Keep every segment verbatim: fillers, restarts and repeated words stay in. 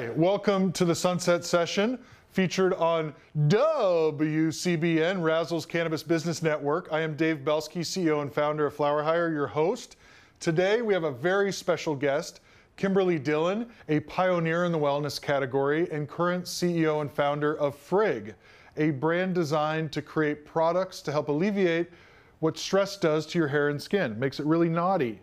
Hi, welcome to the Sunset Session, featured on W C B N, Razzle's Cannabis Business Network. I am Dave Belsky, C E O and founder of Flower Hire, your host. Today we have a very special guest, Kimberly Dillon, a pioneer in the wellness category and current C E O and founder of Frigg, a brand designed to create products to help alleviate what stress does to your hair and skin. Makes it really naughty.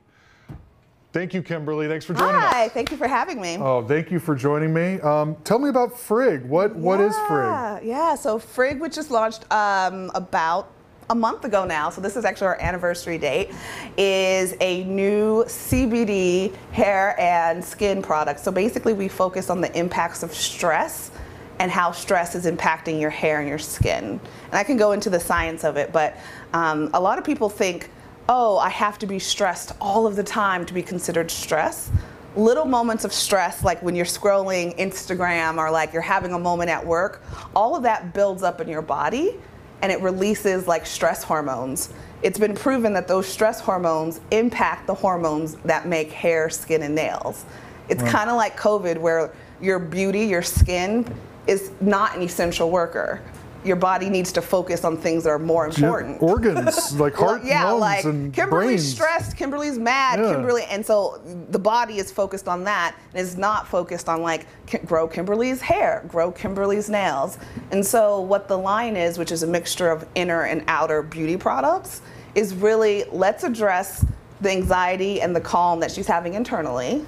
Thank you, Kimberly. Thanks for joining Hi, us. Hi, thank you for having me. Oh, thank you for joining me. Um, tell me about Frigg. What yeah, what is Frigg? Yeah, so Frigg, which is launched um, about a month ago now, so this is actually our anniversary date, is a new C B D hair and skin product. So basically we focus on the impacts of stress and how stress is impacting your hair and your skin. And I can go into the science of it, but um, a lot of people think, oh, I have to be stressed all of the time to be considered stress. Little moments of stress, like when you're scrolling Instagram or like you're having a moment at work, all of that builds up in your body and it releases like stress hormones. It's been proven that those stress hormones impact the hormones that make hair, skin, and nails. It's mm. kind of like COVID, where your beauty, your skin, is not an essential worker. Your body needs to focus on things that are more important. Yeah, organs, like heart, well, yeah, lungs, like, and Kimberly's brains. stressed, Kimberly's mad, yeah. Kimberly, and so the body is focused on that and is not focused on like, grow Kimberly's hair, grow Kimberly's nails. And so what the line is, which is a mixture of inner and outer beauty products, is really, let's address the anxiety and the calm that she's having internally.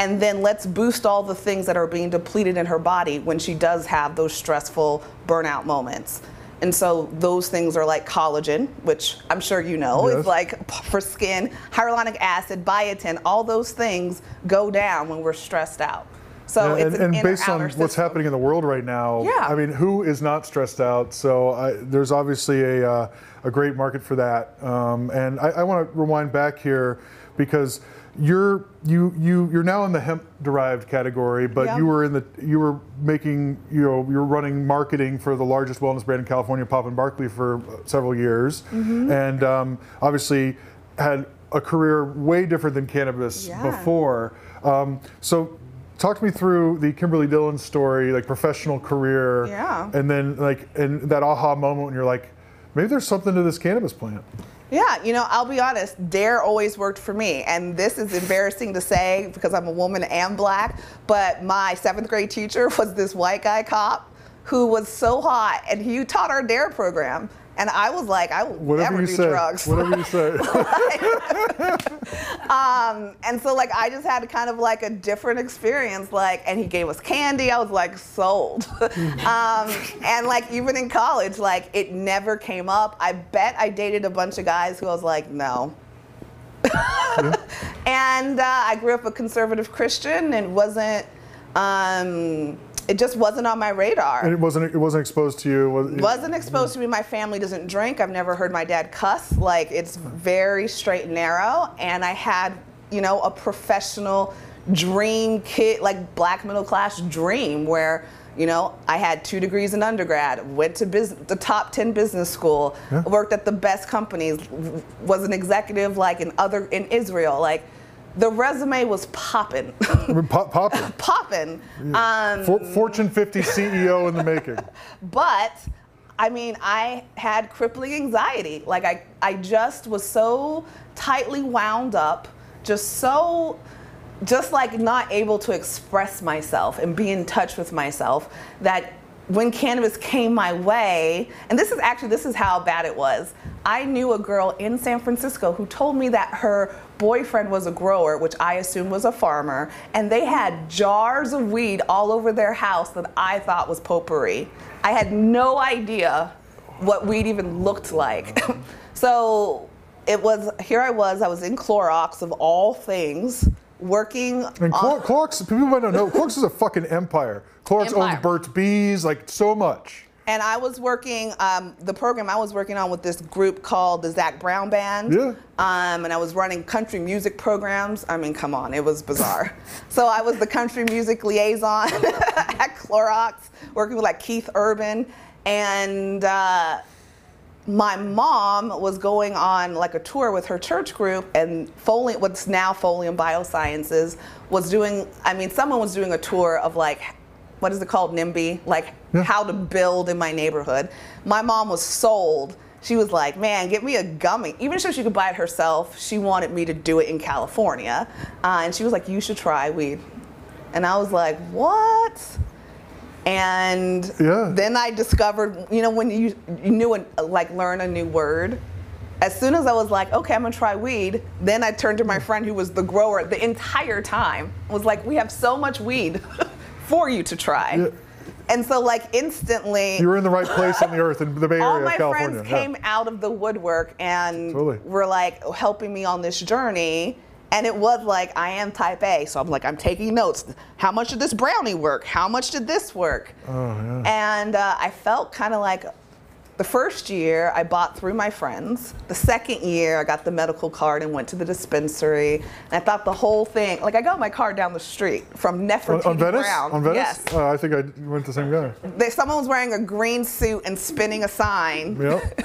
And then let's boost all the things that are being depleted in her body when she does have those stressful burnout moments. And so those things are like collagen, which I'm sure you know, yes. It's like for skin, hyaluronic acid, biotin, all those things go down when we're stressed out. So and, it's an and, and based on system. What's happening in the world right now, yeah. I mean, who is not stressed out? So I, there's obviously a, uh, a great market for that. Um, and I, I want to rewind back here, because You're you you you're now in the hemp derived category, but yep. you were in the you were making you know you're running marketing for the largest wellness brand in California, Papa and Barkley, for several years, mm-hmm. and um, obviously had a career way different than cannabis yeah. before. Um, so talk to me through the Kimberly Dillon story, like professional career, yeah. and then like and that aha moment when you're like, maybe there's something to this cannabis plant. Yeah, you know, I'll be honest, D A R E always worked for me. And this is embarrassing to say because I'm a woman and black, but my seventh grade teacher was this white guy cop who was so hot, and he taught our D A R E program. And I was like, I will Whatever never do say. drugs. Whatever you say. like, um, and so like, I just had kind of like a different experience, like, and he gave us candy. I was like, sold. um, and like, even in college, like it never came up. I bet I dated a bunch of guys who I was like, no. yeah. And uh, I grew up a conservative Christian and wasn't, um, it just wasn't on my radar. And it wasn't, it wasn't exposed to you? It wasn't exposed to me. My family doesn't drink. I've never heard my dad cuss. Like, it's very straight and narrow. And I had, you know, a professional dream kid, like black middle class dream, where, you know, I had two degrees in undergrad, went to business, the top ten business school, yeah. worked at the best companies, was an executive like in other, in Israel. Like, the resume was popping. Pop, popping. popping. Yeah. Um, For, Fortune fifty C E O in the making. But, I mean, I had crippling anxiety. Like, I, I just was so tightly wound up, just so, just like not able to express myself and be in touch with myself, that when cannabis came my way, and this is actually, this is how bad it was. I knew a girl in San Francisco who told me that her boyfriend was a grower, which I assumed was a farmer, and they had jars of weed all over their house that I thought was potpourri. I had no idea what weed even looked like. So it was, here I was, I was in Clorox of all things, working and on- Clorox, people might not know, Clorox is a fucking empire. Clorox empire. owns Burt's Bees, like so much. And I was working, um, the program I was working on with this group called the Zac Brown Band. Yeah. Um, and I was running country music programs. I mean, come on, it was bizarre. So I was the country music liaison at Clorox, working with like Keith Urban. And uh, my mom was going on like a tour with her church group, and Folium, what's now Folium Biosciences, was doing, I mean, someone was doing a tour of like, what is it called, NIMBY? Like yeah. how to build in my neighborhood. My mom was sold. She was like, man, get me a gummy. Even so she could buy it herself, she wanted me to do it in California. Uh, and she was like, you should try weed. And I was like, what? And yeah. then I discovered, you know, when you, you knew and like learn a new word, as soon as I was like, okay, I'm gonna try weed, then I turned to my friend who was the grower the entire time, was like, we have so much weed for you to try. Yeah. And so like instantly. You were in the right place on the earth in the Bay Area of California. All my friends came yeah. out of the woodwork and totally. were like helping me on this journey. And it was like, I am type A, so I'm like, I'm taking notes. How much did this brownie work? How much did this work? Oh, yeah. And uh, I felt kind of like, the first year I bought through my friends. The second year I got the medical card and went to the dispensary. And I thought the whole thing, like I got my card down the street from Nefertiti on, on Venice? Brown. On Venice? Yes. Uh, I think I went to the same guy. They, someone was wearing a green suit and spinning a sign. Yep.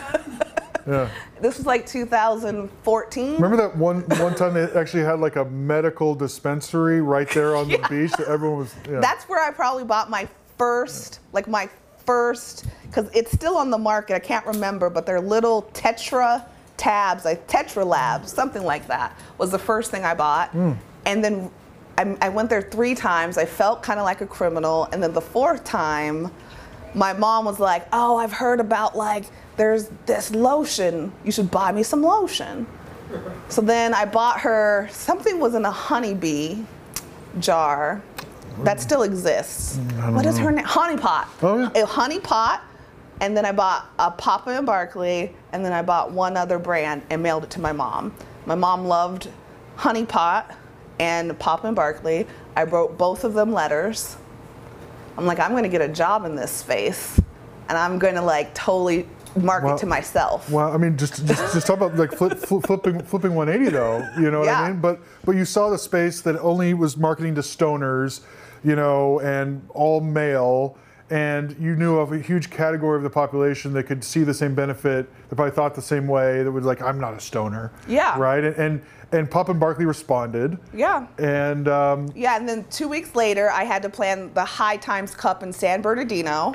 Yeah. This was like two thousand fourteen. Remember that one one time they actually had like a medical dispensary right there on yeah. the beach that everyone was yeah. That's where I probably bought my first yeah. like my first, because it's still on the market, I can't remember, but they're little Tetra tabs, like Tetra Labs, something like that, was the first thing I bought. Mm. And then I, I went there three times. I felt kind of like a criminal, and then the fourth time my mom was like, oh, I've heard about like there's this lotion, you should buy me some lotion. So then I bought her, something was in a honeybee jar that still exists. What is her name? Honey Pot. Oh, yeah. A Honey Pot, and then I bought a Papa and Barkley, and then I bought one other brand and mailed it to my mom. My mom loved Honey Pot and Papa and Barkley. I wrote both of them letters. I'm like, I'm gonna get a job in this space, and I'm gonna like totally market well, to myself. Well, I mean, just just, just talk about like flip, flip, flipping flipping one eighty though. You know what yeah. I mean? But but you saw the space that only was marketing to stoners, you know, and all male, and you knew of a huge category of the population that could see the same benefit, that probably thought the same way, that was like, I'm not a stoner. Yeah. Right. And and and Pop and Barkley responded. Yeah. And um, yeah, and then two weeks later, I had to plan the High Times Cup in San Bernardino.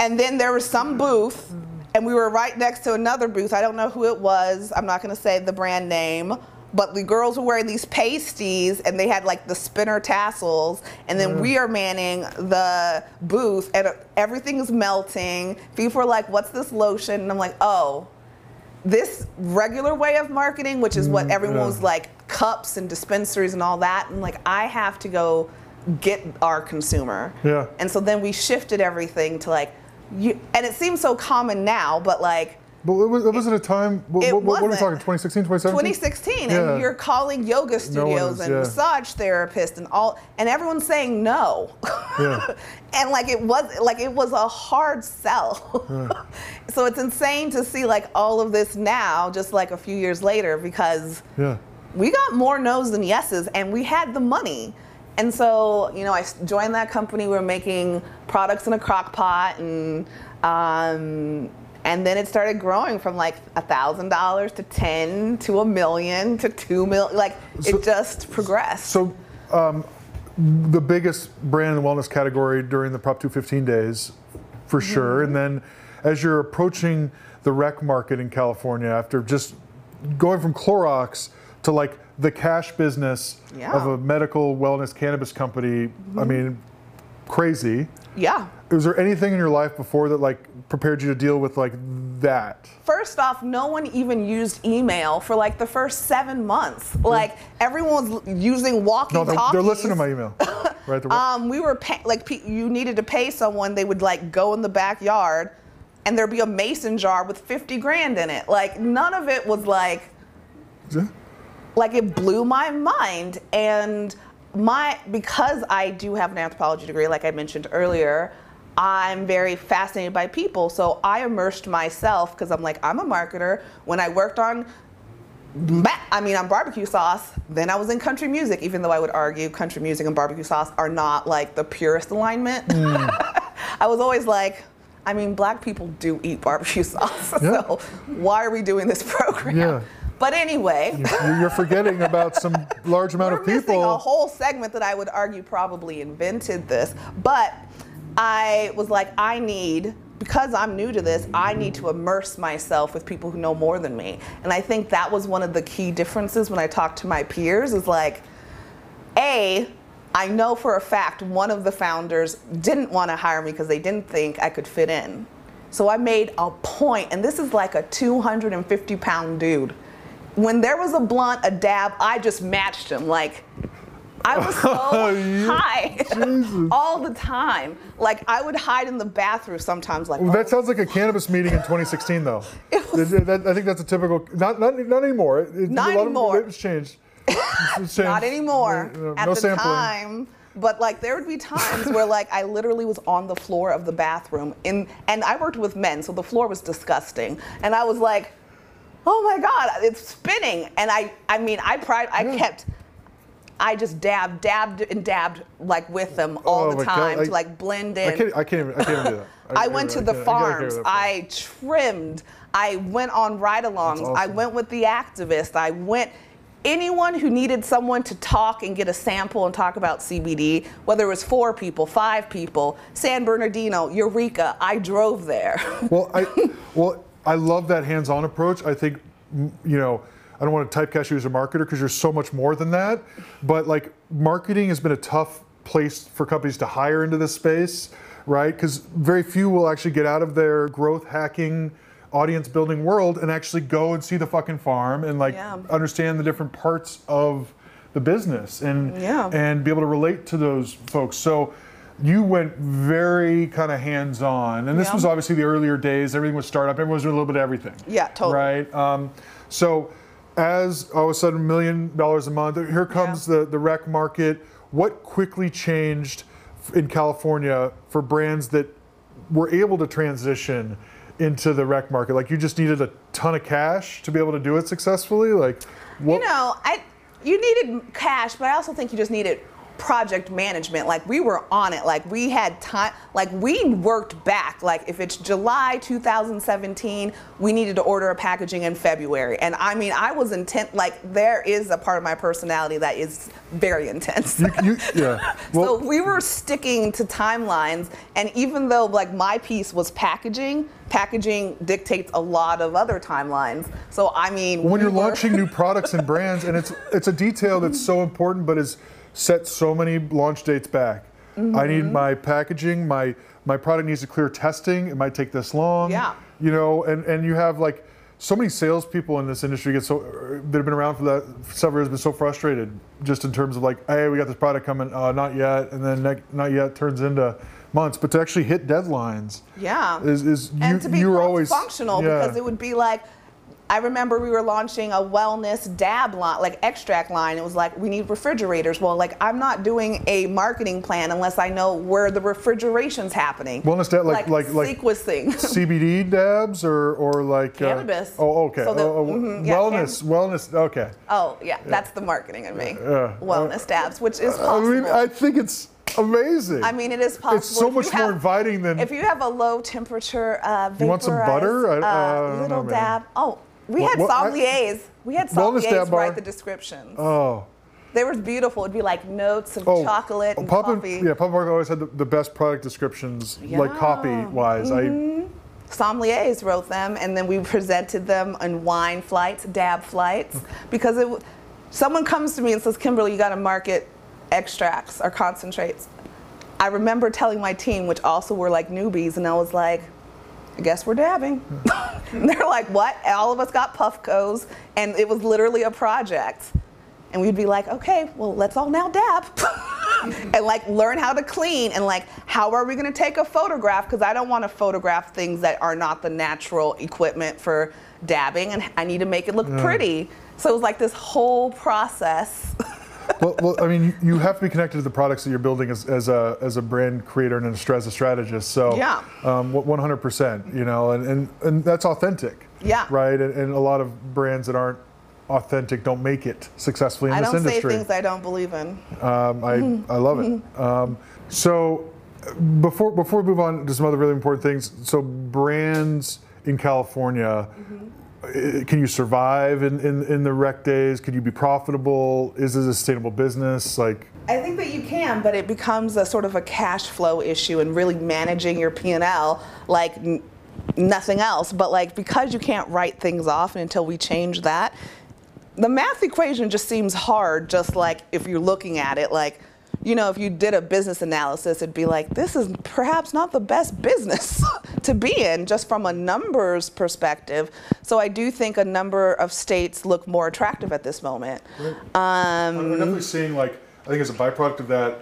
And then there was some booth, and we were right next to another booth. I don't know who it was. I'm not going to say the brand name. But the girls were wearing these pasties, and they had like the spinner tassels. And then mm. we are manning the booth, and everything is melting. People are like, what's this lotion? And I'm like, oh, this regular way of marketing, which is mm, what everyone yeah. was like, cups and dispensaries and all that. And like, I have to go get our consumer. Yeah. And so then we shifted everything to like, You, and it seems so common now, but like... But it, was, it wasn't a time... What, it what, what are we talking, twenty sixteen, twenty seventeen? twenty sixteen, yeah. And you're calling yoga studios no and yeah. massage therapists and all, and everyone's saying no. Yeah. And like it was like it was a hard sell. Yeah. So it's insane to see like all of this now, just like a few years later, because yeah. we got more no's than yeses, and we had the money. And so, you know, I joined that company. We were making products in a crock pot, and um, and then it started growing from like a thousand dollars to ten to a million to two million. Like so, it just progressed. So, um, the biggest brand in the wellness category during the Prop two fifteen days, for mm-hmm. sure. And then, as you're approaching the rec market in California, after just going from Clorox to like the cash business yeah. of a medical wellness cannabis company, mm-hmm. I mean, crazy. Yeah. Was there anything in your life before that like prepared you to deal with like that? First off, no one even used email for like the first seven months. Like yeah. everyone was using walkie-talkies. No, they're listening to my email. Right. Um, we were pay like pe you needed to pay someone. They would like go in the backyard, and there'd be a mason jar with fifty grand in it. Like none of it was like. Yeah. Like it blew my mind, and my because I do have an anthropology degree, like I mentioned earlier, I'm very fascinated by people. So I immersed myself because I'm like, I'm a marketer. When I worked on, I mean, on barbecue sauce, then I was in country music, even though I would argue country music and barbecue sauce are not like the purest alignment. Mm. I was always like, I mean, black people do eat barbecue sauce, yeah. So why are we doing this program? Yeah. But anyway. You're, you're forgetting about some large amount of people. We're missing a whole segment that I would argue probably invented this. But I was like, I need, because I'm new to this, I need to immerse myself with people who know more than me. And I think that was one of the key differences when I talked to my peers is like, A, I know for a fact one of the founders didn't want to hire me because they didn't think I could fit in. So I made a point, and this is like a two hundred fifty pound dude. When there was a blunt, a dab, I just matched him. Like, I was so high all the time. Like, I would hide in the bathroom sometimes. Like, well, that oh. sounds like a cannabis meeting in twenty sixteen, though. It was, it, that, I think that's a typical, not, not, not anymore. It, not a lot anymore. Of, it's changed. It's changed. Not anymore. No, at no the sampling. Time. But like there would be times where like I literally was on the floor of the bathroom in, and I worked with men, so the floor was disgusting. And I was like, oh my God, it's spinning. And I I mean, I pride, I yeah. kept, I just dabbed, dabbed and dabbed like with them all oh the time I, to like blend in. I can't, I can't, I can't do that. I, I went I, to I the farms, I, I trimmed, I went on ride-alongs, awesome. I went with the activists, I went. Anyone who needed someone to talk and get a sample and talk about C B D, whether it was four people, five people, San Bernardino, Eureka, I drove there. Well, I, well, I love that hands-on approach. I think, you know, I don't want to typecast you as a marketer because you're so much more than that. But like marketing has been a tough place for companies to hire into this space, right? Because very few will actually get out of their growth hacking audience building world and actually go and see the fucking farm and like yeah. understand the different parts of the business and yeah. and be able to relate to those folks. So you went very kind of hands-on, and this yeah. was obviously the earlier days. Everything was startup. Everyone was doing a little bit of everything. Yeah, totally. Right. Um, so as all of a sudden, a million dollars a month. Here comes yeah. the the rec market. What quickly changed in California for brands that were able to transition into the rec market? Like you just needed a ton of cash to be able to do it successfully? Like, what? You know, I you needed cash, but I also think you just needed project management. Like we were on it, like we had time, like we worked back. Like if it's July two thousand seventeen, we needed to order a packaging in February. And I mean, I was intent, like there is a part of my personality that is very intense. You, you, yeah. Well, so we were sticking to timelines. And even though like my piece was packaging, packaging dictates a lot of other timelines. So I mean, when we you're were... launching new products and brands, and it's it's a detail that's so important, but is set so many launch dates back. Mm-hmm. I need my packaging, my my product needs to clear testing, it might take this long. Yeah. You know, and, and you have like so many salespeople in this industry get so that have been around for that several years been so frustrated just in terms of like, hey, we got this product coming, uh, not yet, and then ne not yet turns into months. But to actually hit deadlines. Yeah. Is is and you, to be you're always functional yeah. because it would be like I remember we were launching a wellness dab line, like extract line. It was like, we need refrigerators. Well, like I'm not doing a marketing plan unless I know where the refrigeration's happening. Wellness dab, like, like, like sequencing. C B D dabs or, or like? Cannabis. Uh, oh, okay. So the, oh, oh, mm-hmm, yeah, wellness, wellness, okay. Oh yeah, that's the marketing in me. Uh, wellness dabs, which is possible. I mean, I think it's amazing. I mean, it is possible. It's so much more have, inviting than. If you have a low temperature uh, vaporized. You want some butter? I, uh, uh, little no, dab, man. Oh. We what, had sommeliers. I, we had sommeliers write the descriptions. Oh, they were beautiful. It'd be like notes of oh, chocolate and Papa, coffee. Yeah, Papa Barkley always had the, the best product descriptions, yeah. like copy-wise. Mm-hmm. I sommeliers wrote them, and then we presented them in wine flights, dab flights, because it. Someone comes to me and says, "Kimberly, you got to market extracts or concentrates." I remember telling my team, which also were like newbies, and I was like, I guess we're dabbing. And they're like, what? All of us got Puffcos, and it was literally a project. And we'd be like, okay, well, let's all now dab. And like learn how to clean, and like, how are we gonna take a photograph? Because I don't wanna photograph things that are not the natural equipment for dabbing, and I need to make it look yeah. pretty. So it was like this whole process. Well, well, I mean, you have to be connected to the products that you're building as, as a as a brand creator and as a strategist. So, yeah, um, one hundred percent. You know, and, and and that's authentic. Yeah, right. And, and a lot of brands that aren't authentic don't make it successfully in I this industry. I don't say things I don't believe in. Um, I mm-hmm. I love it. Mm-hmm. um, so Before before we move on to some other really important things, so brands in California, mm-hmm. can you survive in, in, in the rec days? Can you be profitable? Is this a sustainable business? Like, I think that you can, but it becomes a sort of a cash flow issue and really managing your P and L like nothing else. But like, because you can't write things off, and until we change that, the math equation just seems hard, just like if you're looking at it like, you know, if you did a business analysis, it'd be like, this is perhaps not the best business to be in, just from a numbers perspective. So I do think a number of states look more attractive at this moment. Right. Um, We're definitely seeing, like, I think as a byproduct of that,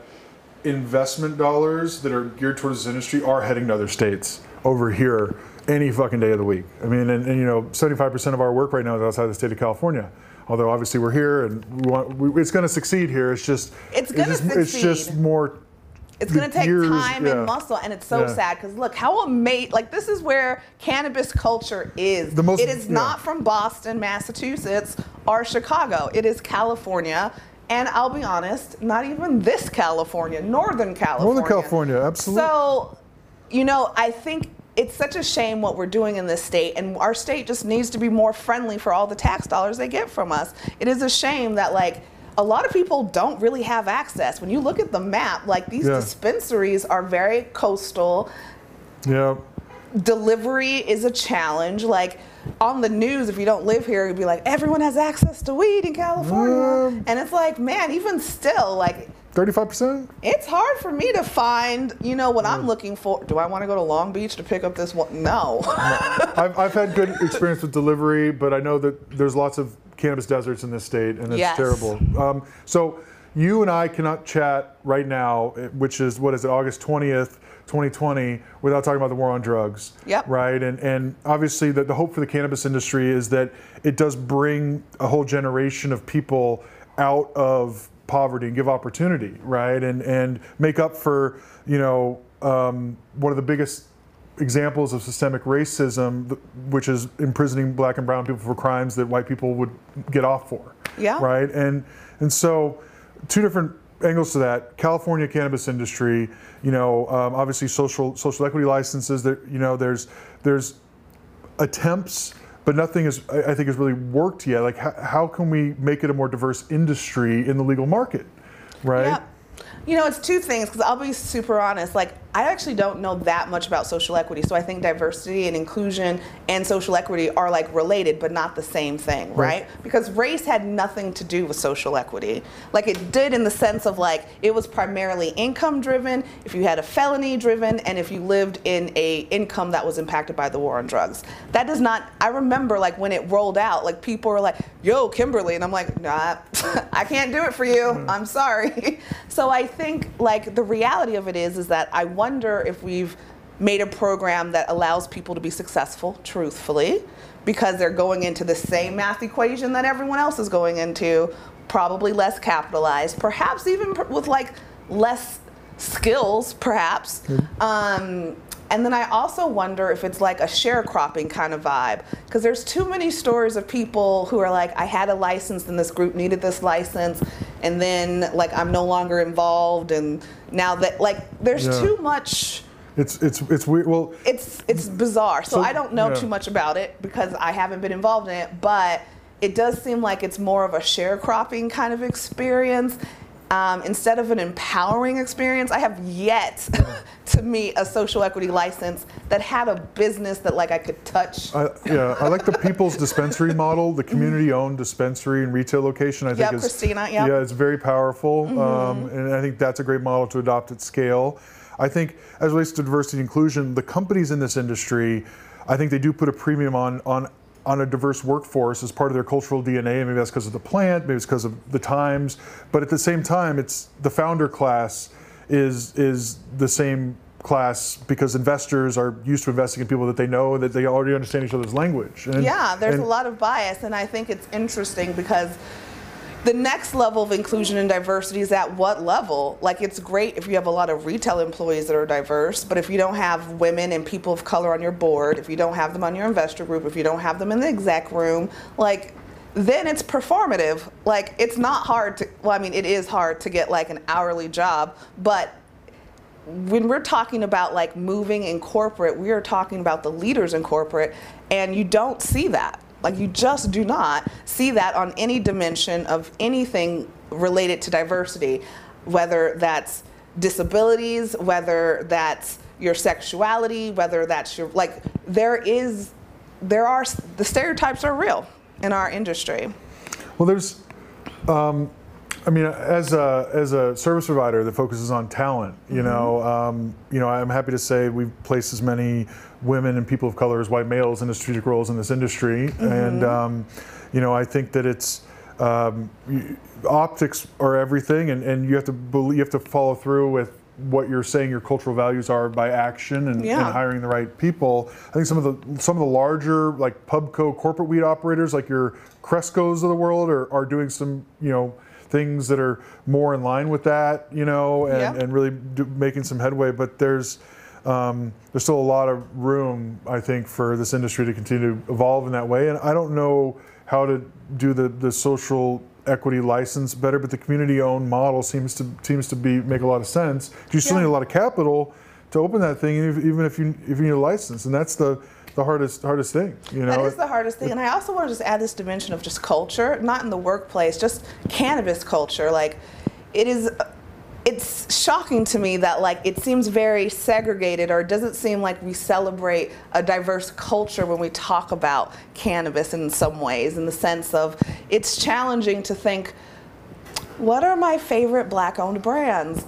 investment dollars that are geared towards this industry are heading to other states over here any fucking day of the week. I mean, and, and you know, seventy-five percent of our work right now is outside the state of California. Although obviously we're here and we want, we, it's going to succeed here. It's just it's going to succeed. It's just more. It's going to take years, time yeah. and muscle, and it's so yeah. sad because look how amazing. Like, this is where cannabis culture is. The most, it is yeah. not from Boston, Massachusetts, or Chicago. It is California, and I'll be honest, not even this California, Northern California. Northern California, absolutely. So, you know, I think. It's such a shame what we're doing in this state, and our state just needs to be more friendly for all the tax dollars they get from us. It is a shame that, like, a lot of people don't really have access. When you look at the map, like, these yeah. dispensaries are very coastal. Yeah. Delivery is a challenge. Like, on the news, if you don't live here, you'd be like, everyone has access to weed in California. Um, and it's like, man, even still, like, thirty-five percent? It's hard for me to find, you know, what I'm looking for. Do I want to go to Long Beach to pick up this one? No. I've, I've had good experience with delivery, but I know that there's lots of cannabis deserts in this state, and it's yes. terrible. Um, so you and I cannot chat right now, which is, what is it, August twentieth, twenty twenty, without talking about the war on drugs. Yep. Right? And, and obviously the, the hope for the cannabis industry is that it does bring a whole generation of people out of poverty and give opportunity, right? And and make up for, you know, um, one of the biggest examples of systemic racism, which is imprisoning black and brown people for crimes that white people would get off for. Yeah. Right? And and so two different angles to that. California cannabis industry, you know, um, obviously social social equity licenses, that, you know, there's there's attempts, but nothing is, I think, has really worked yet. Like, how, how can we make it a more diverse industry in the legal market, right? Yeah. You know, it's two things, because I'll be super honest. Like, I actually don't know that much about social equity, so I think diversity and inclusion and social equity are, like, related, but not the same thing, right? right? Because race had nothing to do with social equity. Like, it did in the sense of, like, it was primarily income-driven, if you had a felony-driven, and if you lived in a income that was impacted by the war on drugs. That does not, I remember, like, when it rolled out, like, people were like, yo, Kimberly, and I'm like, nah, I can't do it for you, mm. I'm sorry. So I think, like, the reality of it is, is that I wonder if we've made a program that allows people to be successful, truthfully, because they're going into the same math equation that everyone else is going into, probably less capitalized, perhaps even with, like, less skills, perhaps. Mm-hmm. um, and then I also wonder if it's like a sharecropping kind of vibe, because there's too many stories of people who are like, I had a license and this group needed this license, and then, like, I'm no longer involved, and now that, like, there's yeah. too much. It's it's it's weird. Well, it's it's bizarre. So, so I don't know yeah. too much about it because I haven't been involved in it, but it does seem like it's more of a sharecropping kind of experience. Um, instead of an empowering experience. I have yet to meet a social equity license that had a business that, like, I could touch. I, yeah, I like the people's dispensary model, the community-owned dispensary and retail location. I think yeah, is, Christina, yeah. yeah, it's very powerful, mm-hmm. um, and I think that's a great model to adopt at scale. I think, as it relates to diversity and inclusion, the companies in this industry, I think they do put a premium on on. on a diverse workforce as part of their cultural D N A, and maybe that's because of the plant, maybe it's because of the times, but at the same time, it's the founder class is is the same class because investors are used to investing in people that they know, that they already understand each other's language. And, yeah, there's and, a lot of bias, and I think it's interesting because the next level of inclusion and diversity is at what level? Like, it's great if you have a lot of retail employees that are diverse, but if you don't have women and people of color on your board, if you don't have them on your investor group, if you don't have them in the exec room, like, then it's performative. Like, it's not hard to, well, I mean, it is hard to get, like, an hourly job, but when we're talking about like moving in corporate, we are talking about the leaders in corporate, and you don't see that. Like, you just do not see that on any dimension of anything related to diversity, whether that's disabilities, whether that's your sexuality, whether that's your, like, there is, there are, the stereotypes are real in our industry. Well, there's, um, I mean, as a, as a service provider that focuses on talent, you mm-hmm. know, um, you know, I'm happy to say we've placed as many women and people of color as white males in strategic roles in this industry. Mm-hmm. And, um, you know, I think that it's, um, optics are everything, and, and you have to believe, you have to follow through with what you're saying your cultural values are by action and, yeah. and hiring the right people. I think some of the some of the larger, like Puffco corporate weed operators, like your Crescos of the world, are, are doing some, you know, things that are more in line with that, you know, and, yeah. and really do, making some headway. But there's um, there's still a lot of room, I think, for this industry to continue to evolve in that way. And I don't know how to do the the social equity license better, but the community-owned model seems to seems to be make a lot of sense. You still yeah. need a lot of capital to open that thing, even if you if you need a license, and that's the the hardest hardest thing. You know, that is the hardest thing. It, and I also want to just add this dimension of just culture, not in the workplace, just cannabis culture. Like, it is, it's shocking to me that, like, it seems very segregated, or it doesn't seem like we celebrate a diverse culture when we talk about cannabis in some ways, in the sense of it's challenging to think, what are my favorite black-owned brands?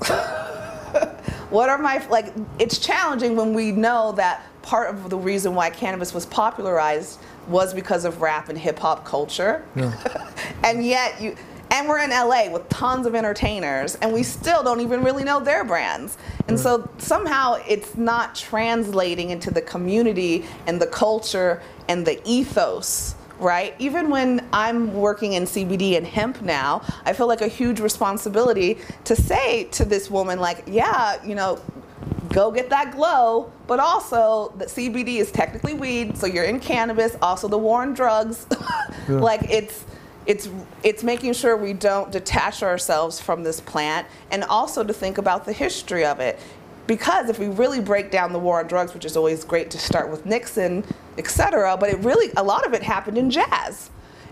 What are my, like, it's challenging when we know that part of the reason why cannabis was popularized was because of rap and hip-hop culture. Yeah. And yet you... And we're in L A with tons of entertainers, and we still don't even really know their brands. And so somehow it's not translating into the community and the culture and the ethos, right? Even when I'm working in C B D and hemp now, I feel like a huge responsibility to say to this woman, like, yeah, you know, go get that glow, but also that C B D is technically weed, so you're in cannabis, also the war on drugs. Yeah. Like, it's... It's, it's making sure we don't detach ourselves from this plant, and also to think about the history of it. Because if we really break down the war on drugs, which is always great to start with Nixon, et cetera, but it really, a lot of it happened in jazz.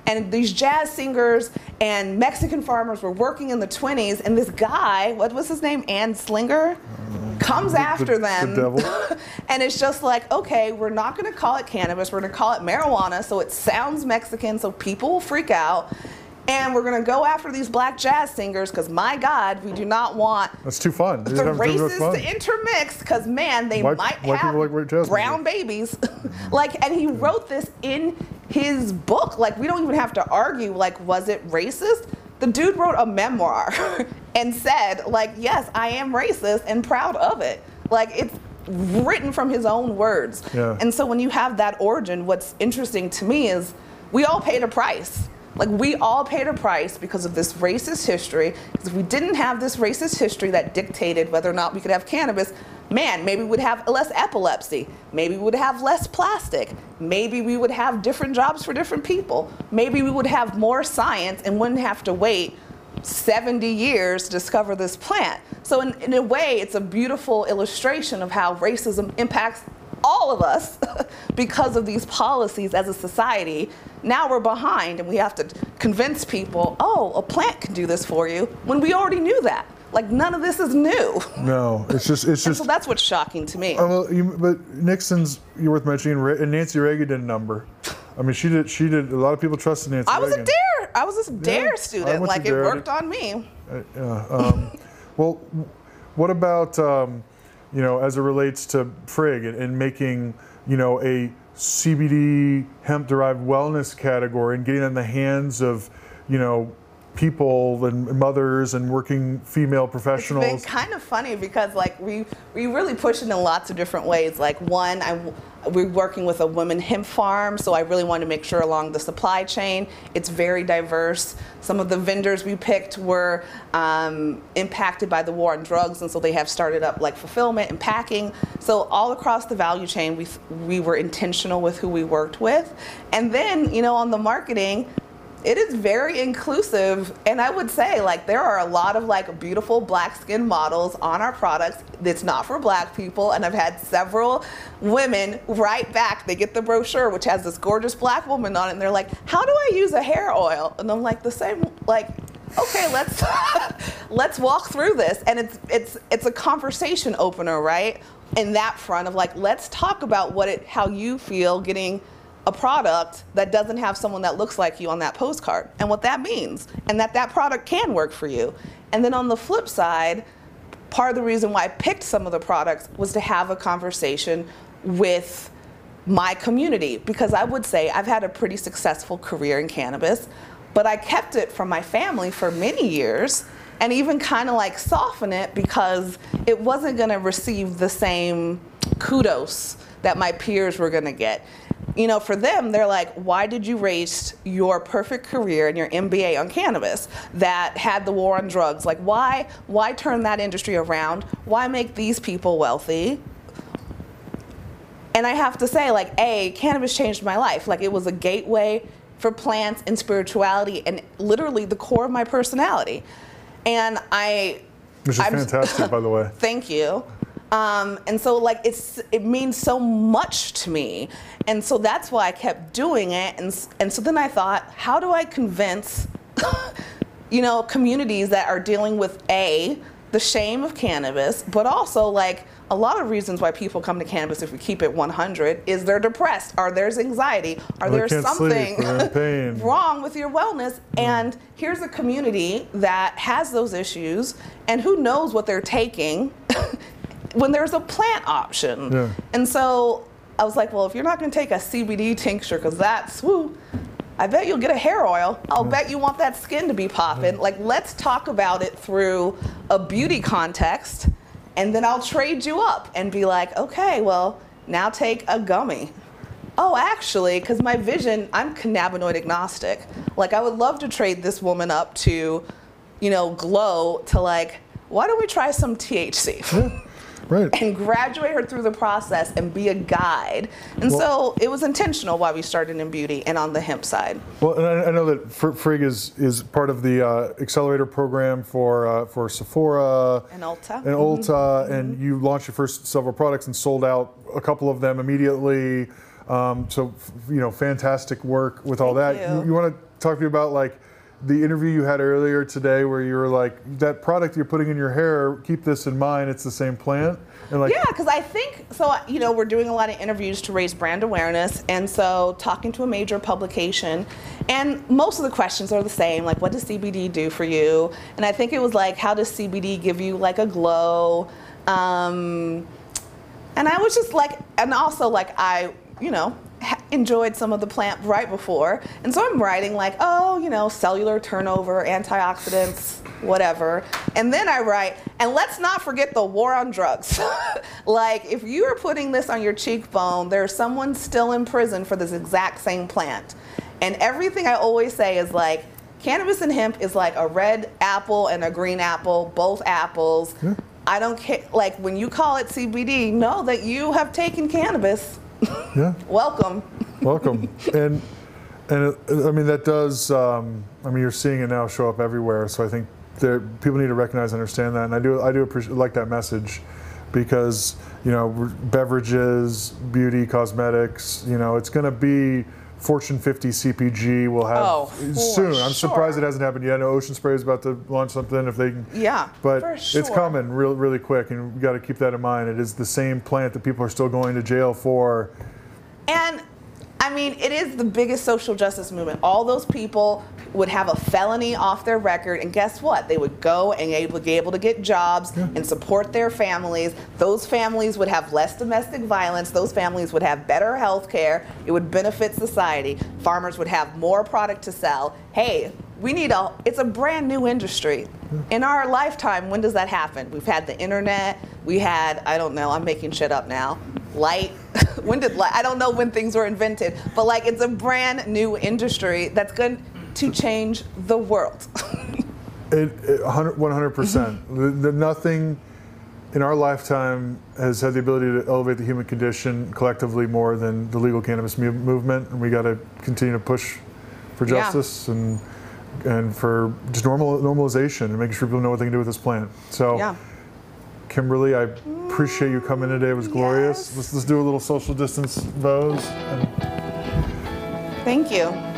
And these jazz singers and Mexican farmers were working in the twenties, and this guy, what was his name, Ann Slinger? Comes after the, them, the and it's just like, okay, we're not going to call it cannabis, we're going to call it marijuana, so it sounds Mexican, so people will freak out, and we're going to go after these black jazz singers, because my God, we do not want that's too fun. the races fun. to intermix, because man, they white, might white have like brown babies. Like, and he wrote this in his book, like, we don't even have to argue, like, was it racist? The dude wrote a memoir and said, like, yes, I am racist and proud of it. Like, it's written from his own words. Yeah. And so when you have that origin, what's interesting to me is we all paid a price. Like, we all paid a price because of this racist history. Because if we didn't have this racist history that dictated whether or not we could have cannabis, man, maybe we'd have less epilepsy. Maybe we would have less plastic. Maybe we would have different jobs for different people. Maybe we would have more science and wouldn't have to wait seventy years to discover this plant. So in, in a way, it's a beautiful illustration of how racism impacts all of us because of these policies as a society. Now we're behind, and we have to convince people, oh, a plant can do this for you, when we already knew that. Like, none of this is new. No, it's just, it's just. So that's what's shocking to me. Uh, you, but Nixon's, you're worth mentioning, and Nancy Reagan did a number. I mean, she did, she did, a lot of people trusted Nancy I was Reagan. a dare, I was a dare yeah, student. Like, it dare. worked on me. Uh, yeah, um, well, what about, um, you know, as it relates to Frigg and, and making, you know, a C B D hemp-derived wellness category and getting in the hands of, you know, people and mothers and working female professionals. It's been kind of funny because, like, we we really push it in lots of different ways. Like, one, I we're working with a women hemp farm, so I really want to make sure along the supply chain it's very diverse. Some of the vendors we picked were um, impacted by the war on drugs, and so they have started up like fulfillment and packing. So all across the value chain, we we were intentional with who we worked with, and then, you know, on the marketing. it is very inclusive, and I would say like there are a lot of like beautiful black skin models on our products. It's not for black people, and I've had several women right back. They get the brochure, which has this gorgeous black woman on it, and they're like, "How do I use a hair oil?" And I'm like, "The same, like." Okay, let's let's walk through this, and it's it's it's a conversation opener, right? In that front of like, let's talk about what it, how you feel getting a product that doesn't have someone that looks like you on that postcard, and what that means, and that that product can work for you. And then on the flip side, part of the reason why I picked some of the products was to have a conversation with my community, because I would say I've had a pretty successful career in cannabis. But I kept it from my family for many years, and even kind of like soften it because it wasn't gonna receive the same kudos that my peers were gonna get. You know, for them, they're like, why did you waste your perfect career and your M B A on cannabis that had the war on drugs? Like, why, why turn that industry around? Why make these people wealthy? And I have to say, like, A, cannabis changed my life. Like, it was a gateway for plants and spirituality and literally the core of my personality. And I... Which is I'm, fantastic, by the way. Thank you. Um, and so like it's it means so much to me. And so that's why I kept doing it. And, and so then I thought, how do I convince you know, communities that are dealing with A, the shame of cannabis, but also like a lot of reasons why people come to cannabis, if we keep it one hundred, is they're depressed, or there's anxiety, or, or there's something sleep, wrong with your wellness. Mm. And here's a community that has those issues, and who knows what they're taking when there's a plant option. Yeah. And so I was like, well, if you're not going to take a C B D tincture, because that's, woo, I bet you'll get a hair oil. I'll yeah. bet you want that skin to be popping. Yeah. Like, let's talk about it through a beauty context. And then I'll trade you up and be like, okay, well, now take a gummy. Oh, actually, because my vision, I'm cannabinoid agnostic. Like, I would love to trade this woman up to, you know, Glow, to like, why don't we try some T H C? Yeah, right. And graduate her through the process and be a guide. And well, so it was intentional why we started in beauty and on the hemp side. Well, and I, I know that Frigg is, is part of the uh, accelerator program for uh, for Sephora. And Ulta. And Ulta, mm-hmm. and you launched your first several products and sold out a couple of them immediately. Um, so, you know, fantastic work with all Thank that. You, you, you want to talk to me about, like, the interview you had earlier today where you were like, that product you're putting in your hair, keep this in mind, it's the same plant? And like, yeah, because I think, so, you know, we're doing a lot of interviews to raise brand awareness, and so talking to a major publication, and most of the questions are the same, like, what does C B D do for you? And I think it was like, how does C B D give you like a glow? Um, and I was just like, and also like I, you know, enjoyed some of the plant right before, and so I'm writing like, oh, you know, cellular turnover, antioxidants, whatever, and then I write, and let's not forget the war on drugs. Like, if you are putting this on your cheekbone, there's someone still in prison for this exact same plant. And everything I always say is like, cannabis and hemp is like a red apple and a green apple, both apples. Yeah. I don't care, like, when you call it C B D, know that you have taken cannabis. Yeah. Welcome. Welcome. And and it, I mean, that does, um, I mean, you're seeing it now show up everywhere. So I think there, people need to recognize and understand that. And I do I do appreciate, like, that message, because, you know, beverages, beauty, cosmetics, you know, it's going to be Fortune fifty C P G will have oh, soon. I'm sure. surprised it hasn't happened yet. I know Ocean Spray is about to launch something if they can. Yeah, but for sure. It's coming real, really quick, and you got to keep that in mind. It is the same plant that people are still going to jail for. And I mean, it is the biggest social justice movement. All those people would have a felony off their record, and guess what? They would go and able, be able to get jobs yeah. and support their families. Those families would have less domestic violence. Those families would have better health care. It would benefit society. Farmers would have more product to sell. Hey, we need a, it's a brand new industry. In our lifetime, when does that happen? We've had the internet. We had, I don't know, I'm making shit up now. Light. When did light? I don't know when things were invented, but like, it's a brand new industry that's going to change the world. it, it one hundred percent. The, the nothing in our lifetime has had the ability to elevate the human condition collectively more than the legal cannabis mu movement, and we got to continue to push for justice yeah. and and for just normal normalization and making sure people know what they can do with this plant. So, yeah. Kimberly, I appreciate you coming today. It was glorious. Yes. Let's, let's do a little social distance vows. Thank you.